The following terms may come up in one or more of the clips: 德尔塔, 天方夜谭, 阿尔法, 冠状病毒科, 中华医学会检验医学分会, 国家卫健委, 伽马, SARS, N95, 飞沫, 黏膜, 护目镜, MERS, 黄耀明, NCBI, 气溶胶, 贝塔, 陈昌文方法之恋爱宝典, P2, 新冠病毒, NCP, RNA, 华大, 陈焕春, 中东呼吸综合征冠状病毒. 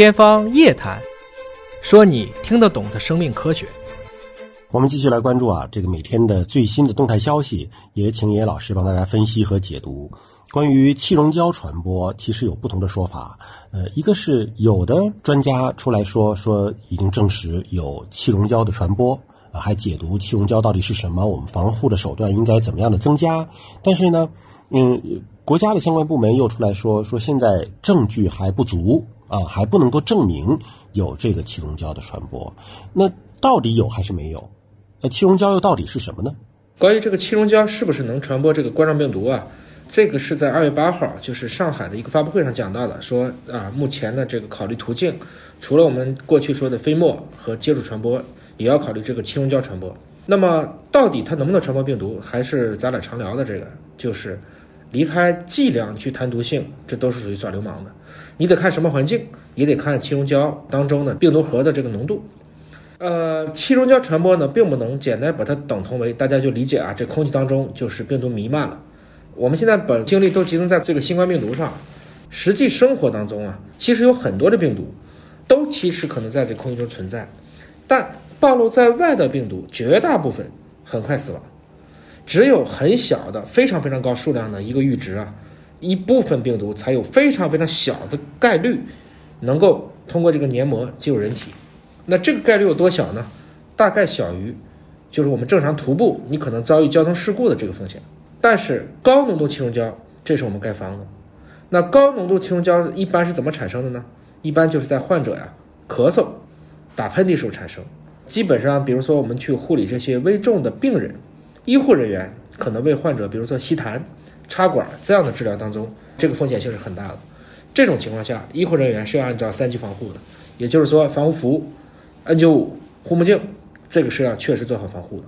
天方夜谭，说你听得懂的生命科学。我们继续来关注这个每天的最新的动态消息，也请野老师帮大家分析和解读。关于气溶胶传播，其实有不同的说法。一个是有的专家出来说已经证实有气溶胶的传播，还解读气溶胶到底是什么，我们防护的手段应该怎么样的增加。但是呢，国家的相关部门又出来说现在证据还不足啊，还不能够证明有这个气溶胶的传播。那到底有还是没有？气溶胶又到底是什么呢？关于这个气溶胶是不是能传播这个冠状病毒啊？这个是在2月8号，就是上海的一个发布会上讲到的，说目前的这个考虑途径，除了我们过去说的飞沫和接触传播，也要考虑这个气溶胶传播。那么到底它能不能传播病毒，还是咱俩常聊的这个，就是离开剂量去谈毒性，这都是属于耍流氓的。你得看什么环境，也得看气溶胶当中的病毒核的这个浓度。气溶胶传播呢，并不能简单把它等同为大家就理解这空气当中就是病毒弥漫了。我们现在把精力都集中在这个新冠病毒上，实际生活当中其实有很多的病毒都其实可能在这空气中存在，但暴露在外的病毒绝大部分很快死亡，只有很小的非常非常高数量的一个阈值一部分病毒才有非常非常小的概率能够通过这个黏膜进入人体。那这个概率有多小呢？大概小于就是我们正常徒步你可能遭遇交通事故的这个风险。但是高浓度气溶胶，这是我们该防的。那高浓度气溶胶一般是怎么产生的呢？一般就是在患者咳嗽打喷嚏时候产生。基本上比如说我们去护理这些危重的病人，医护人员可能为患者比如说吸痰插管这样的治疗当中，这个风险性是很大的。这种情况下医护人员是要按照3级防护的，也就是说防护服、N95 护目镜，这个是要确实做好防护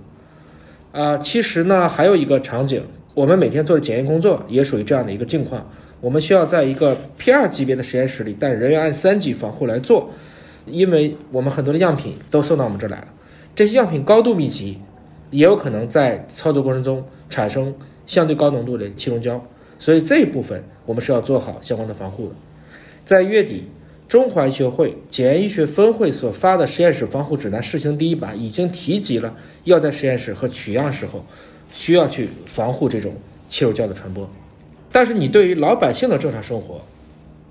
的。其实呢还有一个场景，我们每天做的检验工作也属于这样的一个境况。我们需要在一个 P2 级别的实验室里，但人员按3级防护来做，因为我们很多的样品都送到我们这儿来了，这些样品高度密集，也有可能在操作过程中产生相对高浓度的气溶胶，所以这一部分我们是要做好相关的防护的。在月底，中华医学会检验医学分会所发的实验室防护指南试行第1版已经提及了，要在实验室和取样时候需要去防护这种气溶胶的传播。但是你对于老百姓的正常生活，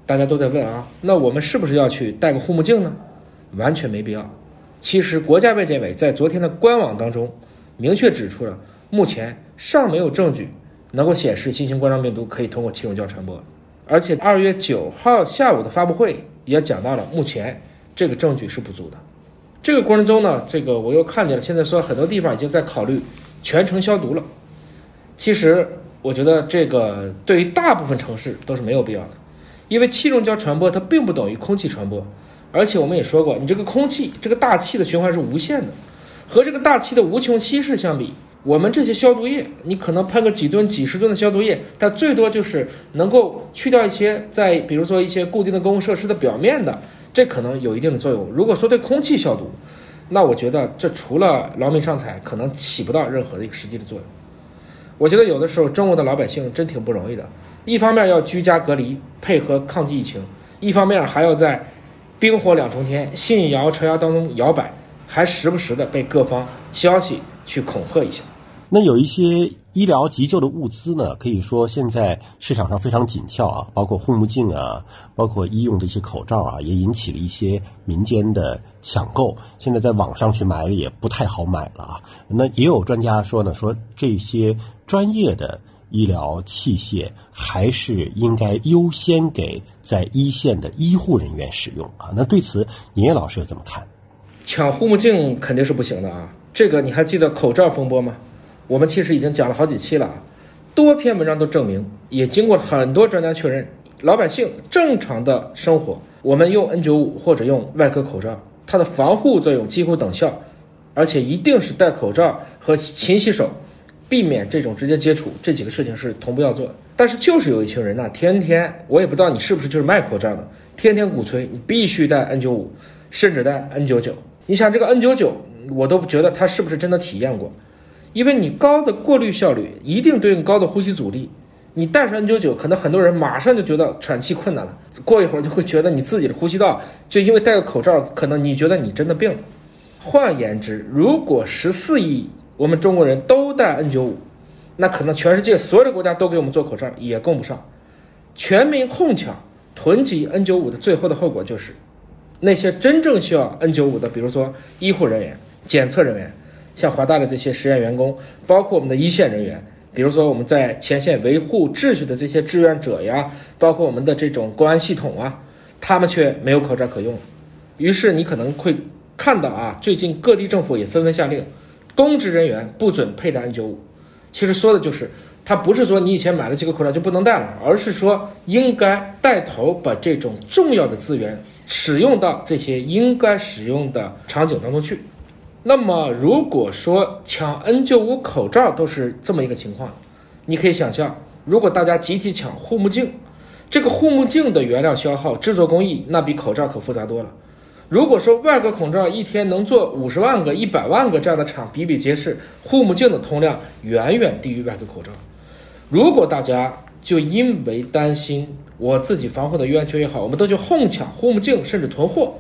大家都在问那我们是不是要去戴个护目镜呢？完全没必要。其实国家卫健委在昨天的官网当中明确指出了，目前尚没有证据能够显示新型冠状病毒可以通过气溶胶传播。而且2月9号下午的发布会也讲到了，目前这个证据是不足的。这个过程中呢，这个我又看见了，现在说很多地方已经在考虑全城消毒了。其实我觉得这个对于大部分城市都是没有必要的，因为气溶胶传播它并不等于空气传播，而且我们也说过，你这个空气这个大气的循环是无限的，和这个大气的无穷稀释相比，我们这些消毒液你可能喷个几吨几十吨的消毒液，它最多就是能够去掉一些在比如说一些固定的公共设施的表面的，这可能有一定的作用。如果说对空气消毒，那我觉得这除了劳民伤财可能起不到任何的一个实际的作用。我觉得有的时候中国的老百姓真挺不容易的，一方面要居家隔离配合抗击疫情，一方面还要在冰火两重天信谣传谣当中摇摆，还时不时的被各方消息去恐吓一下。那有一些医疗急救的物资呢，可以说现在市场上非常紧俏包括护目镜包括医用的一些口罩也引起了一些民间的抢购，现在在网上去买也不太好买了那也有专家说呢，说这些专业的医疗器械还是应该优先给在一线的医护人员使用那对此聂老师又怎么看？抢护目镜肯定是不行的这个你还记得口罩风波吗？我们其实已经讲了好几期了多篇文章都证明，也经过很多专家确认，老百姓正常的生活，我们用 N95 或者用外科口罩，它的防护作用几乎等效，而且一定是戴口罩和勤洗手，避免这种直接接触，这几个事情是同步要做的。但是就是有一群人天天，我也不知道你是不是就是卖口罩的，天天鼓吹你必须戴 N95 甚至戴 N99。 你想这个 N99 我都不觉得他是不是真的体验过，因为你高的过滤效率一定对应高的呼吸阻力，你戴上 N99， 可能很多人马上就觉得喘气困难了，过一会儿就会觉得你自己的呼吸道就因为戴个口罩，可能你觉得你真的病了。换言之，如果14亿我们中国人都戴 N95， 那可能全世界所有的国家都给我们做口罩也供不上。全民哄抢囤积 N95 的最后的后果就是，那些真正需要 N95 的，比如说医护人员、检测人员，像华大的这些实验员工，包括我们的一线人员，比如说我们在前线维护秩序的这些志愿者呀，包括我们的这种公安系统啊，他们却没有口罩可用。于是你可能会看到啊，最近各地政府也纷纷下令，公职人员不准佩戴 N95。其实说的就是，他不是说你以前买了这个口罩就不能戴了，而是说应该带头把这种重要的资源使用到这些应该使用的场景当中去。那么如果说抢 N95 口罩都是这么一个情况，你可以想象，如果大家集体抢护目镜，这个护目镜的原料消耗、制作工艺，那比口罩可复杂多了。如果说外国口罩一天能做50万个、100万个这样的厂比比皆是，护目镜的通量远远低于外国口罩。如果大家就因为担心我自己防护的冤屈也好，我们都去哄抢护目镜，甚至囤货，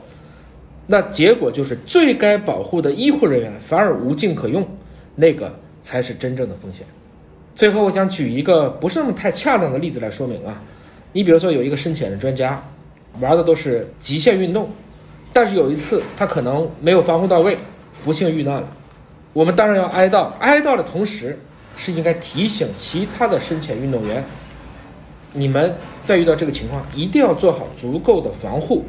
那结果就是最该保护的医护人员反而无镜可用，那个才是真正的风险。最后我想举一个不是那么太恰当的例子来说明啊，你比如说有一个深潜的专家，玩的都是极限运动，但是有一次他可能没有防护到位，不幸遇难了。我们当然要哀悼，哀悼的同时是应该提醒其他的深潜运动员，你们在遇到这个情况一定要做好足够的防护，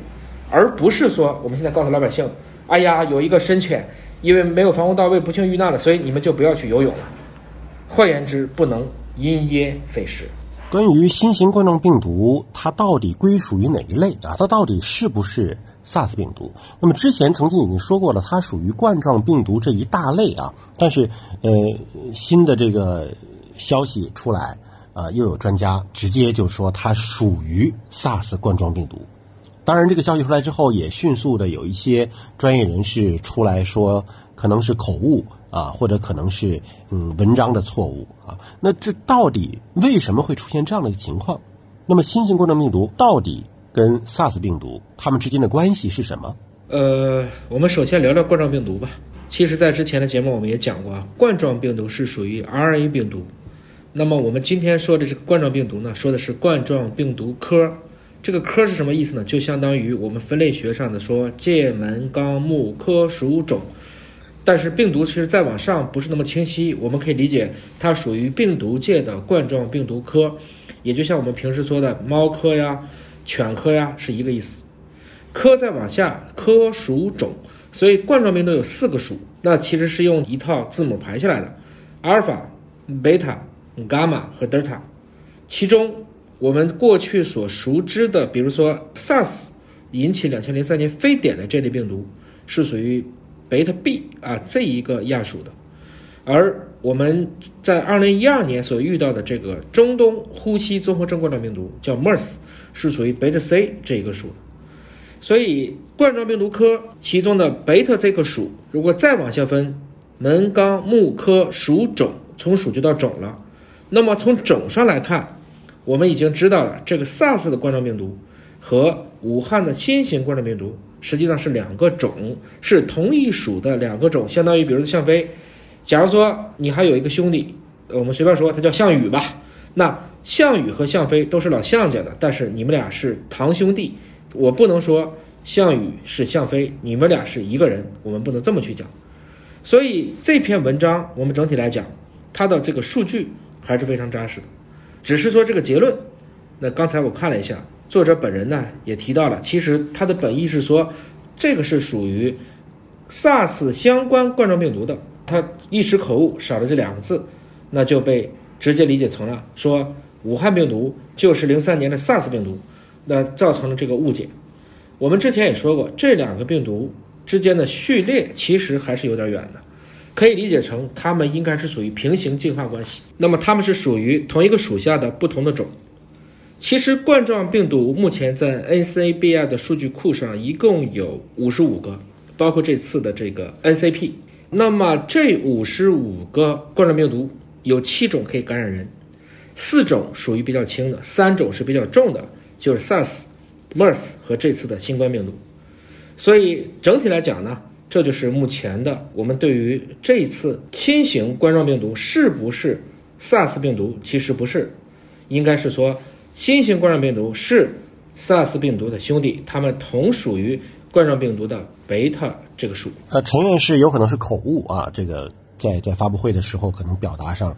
而不是说我们现在告诉老百姓，哎呀，有一个深潜因为没有防护到位不幸遇难了，所以你们就不要去游泳了。换言之，不能因噎废食。关于新型冠状病毒，它到底归属于哪一类啊？它到底是不是 SARS 病毒？那么之前曾经已经说过了，它属于冠状病毒这一大类啊。但是新的这个消息出来啊，又有专家直接就说它属于 SARS 冠状病毒。当然这个消息出来之后，也迅速的有一些专业人士出来说可能是口误啊，或者可能是文章的错误啊。那这到底为什么会出现这样的一个情况？那么新型冠状病毒到底跟 SARS 病毒它们之间的关系是什么？我们首先聊聊冠状病毒吧。其实在之前的节目我们也讲过啊，冠状病毒是属于 RNA 病毒。那么我们今天说的这个冠状病毒呢，说的是冠状病毒科。这个科是什么意思呢？就相当于我们分类学上的说界门纲目科属种，但是病毒其实再往上不是那么清晰，我们可以理解它属于病毒界的冠状病毒科，也就像我们平时说的猫科呀、犬科呀是一个意思。科再往下，科属种，所以冠状病毒有4个属，那其实是用一套字母排下来的，阿尔法、贝塔、伽马和德尔塔，其中我们过去所熟知的，比如说 SARS 引起2003年非典的这类病毒，是属于贝塔 B 啊这一个亚属的。而我们在2012年所遇到的这个中东呼吸综合征冠状病毒叫 MERS， 是属于贝塔 C 这一个属的。所以冠状病毒科其中的贝塔这个属，如果再往下分，门纲目科属种，从属就到种了。那么从种上来看，我们已经知道了，这个 SARS 的冠状病毒和武汉的新型冠状病毒实际上是2个种，是同一属的2个种，相当于比如说向飞，假如说你还有一个兄弟，我们随便说他叫项羽吧，那项羽和项飞都是老项家的，但是你们俩是堂兄弟，我不能说项羽是项飞，你们俩是一个人，我们不能这么去讲。所以这篇文章我们整体来讲，它的这个数据还是非常扎实的。只是说这个结论，那刚才我看了一下，作者本人呢也提到了，其实他的本意是说这个是属于 SARS 相关冠状病毒的，他一时口误少了这2个字，那就被直接理解成了说武汉病毒就是2003年的 SARS 病毒，那造成了这个误解。我们之前也说过，这2个病毒之间的序列其实还是有点远的，可以理解成它们应该是属于平行进化关系，那么它们是属于同一个属下的不同的种。其实冠状病毒目前在 NCBI 的数据库上一共有55个，包括这次的这个 NCP。 那么这55个冠状病毒有7种可以感染人， 4种属于比较轻的，3种是比较重的，就是 SARS、MERS 和这次的新冠病毒。所以整体来讲呢，这就是目前的我们对于这一次新型冠状病毒是不是 SARS 病毒，其实不是，应该是说新型冠状病毒是 SARS 病毒的兄弟，它们同属于冠状病毒的贝塔这个数。承认是有可能是口误啊，这个在发布会的时候可能表达上，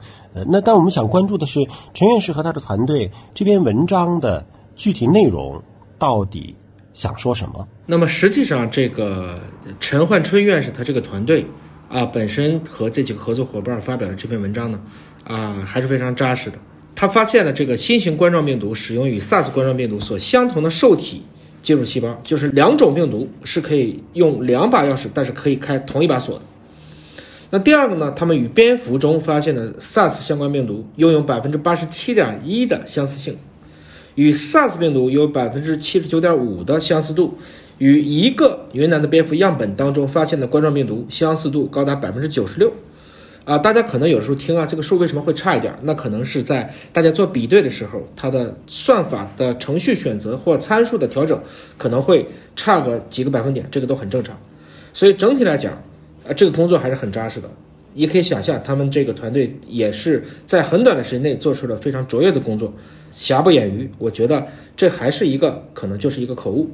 那但我们想关注的是陈院士和他的团队这篇文章的具体内容到底想说什么？那么实际上，这个陈焕春院士他这个团队啊，本身和这几个合作伙伴发表的这篇文章呢，啊还是非常扎实的。他发现了这个新型冠状病毒使用与 SARS 冠状病毒所相同的受体进入细胞，就是2种病毒是可以用2把钥匙，但是可以开同一把锁的。那第二个呢，他们与蝙蝠中发现的 SARS 相关病毒拥有 87.1% 的相似性，与 SARS 病毒有 79.5% 的相似度，与1个云南的蝙蝠样本当中发现的冠状病毒相似度高达 96%。大家可能有时候听啊，这个数为什么会差一点？那可能是在大家做比对的时候，它的算法的程序选择或参数的调整可能会差个几个百分点，这个都很正常。所以整体来讲，这个工作还是很扎实的。也可以想象，他们这个团队也是在很短的时间内做出了非常卓越的工作，瑕不掩瑜。我觉得这还是一个可能就是一个口误。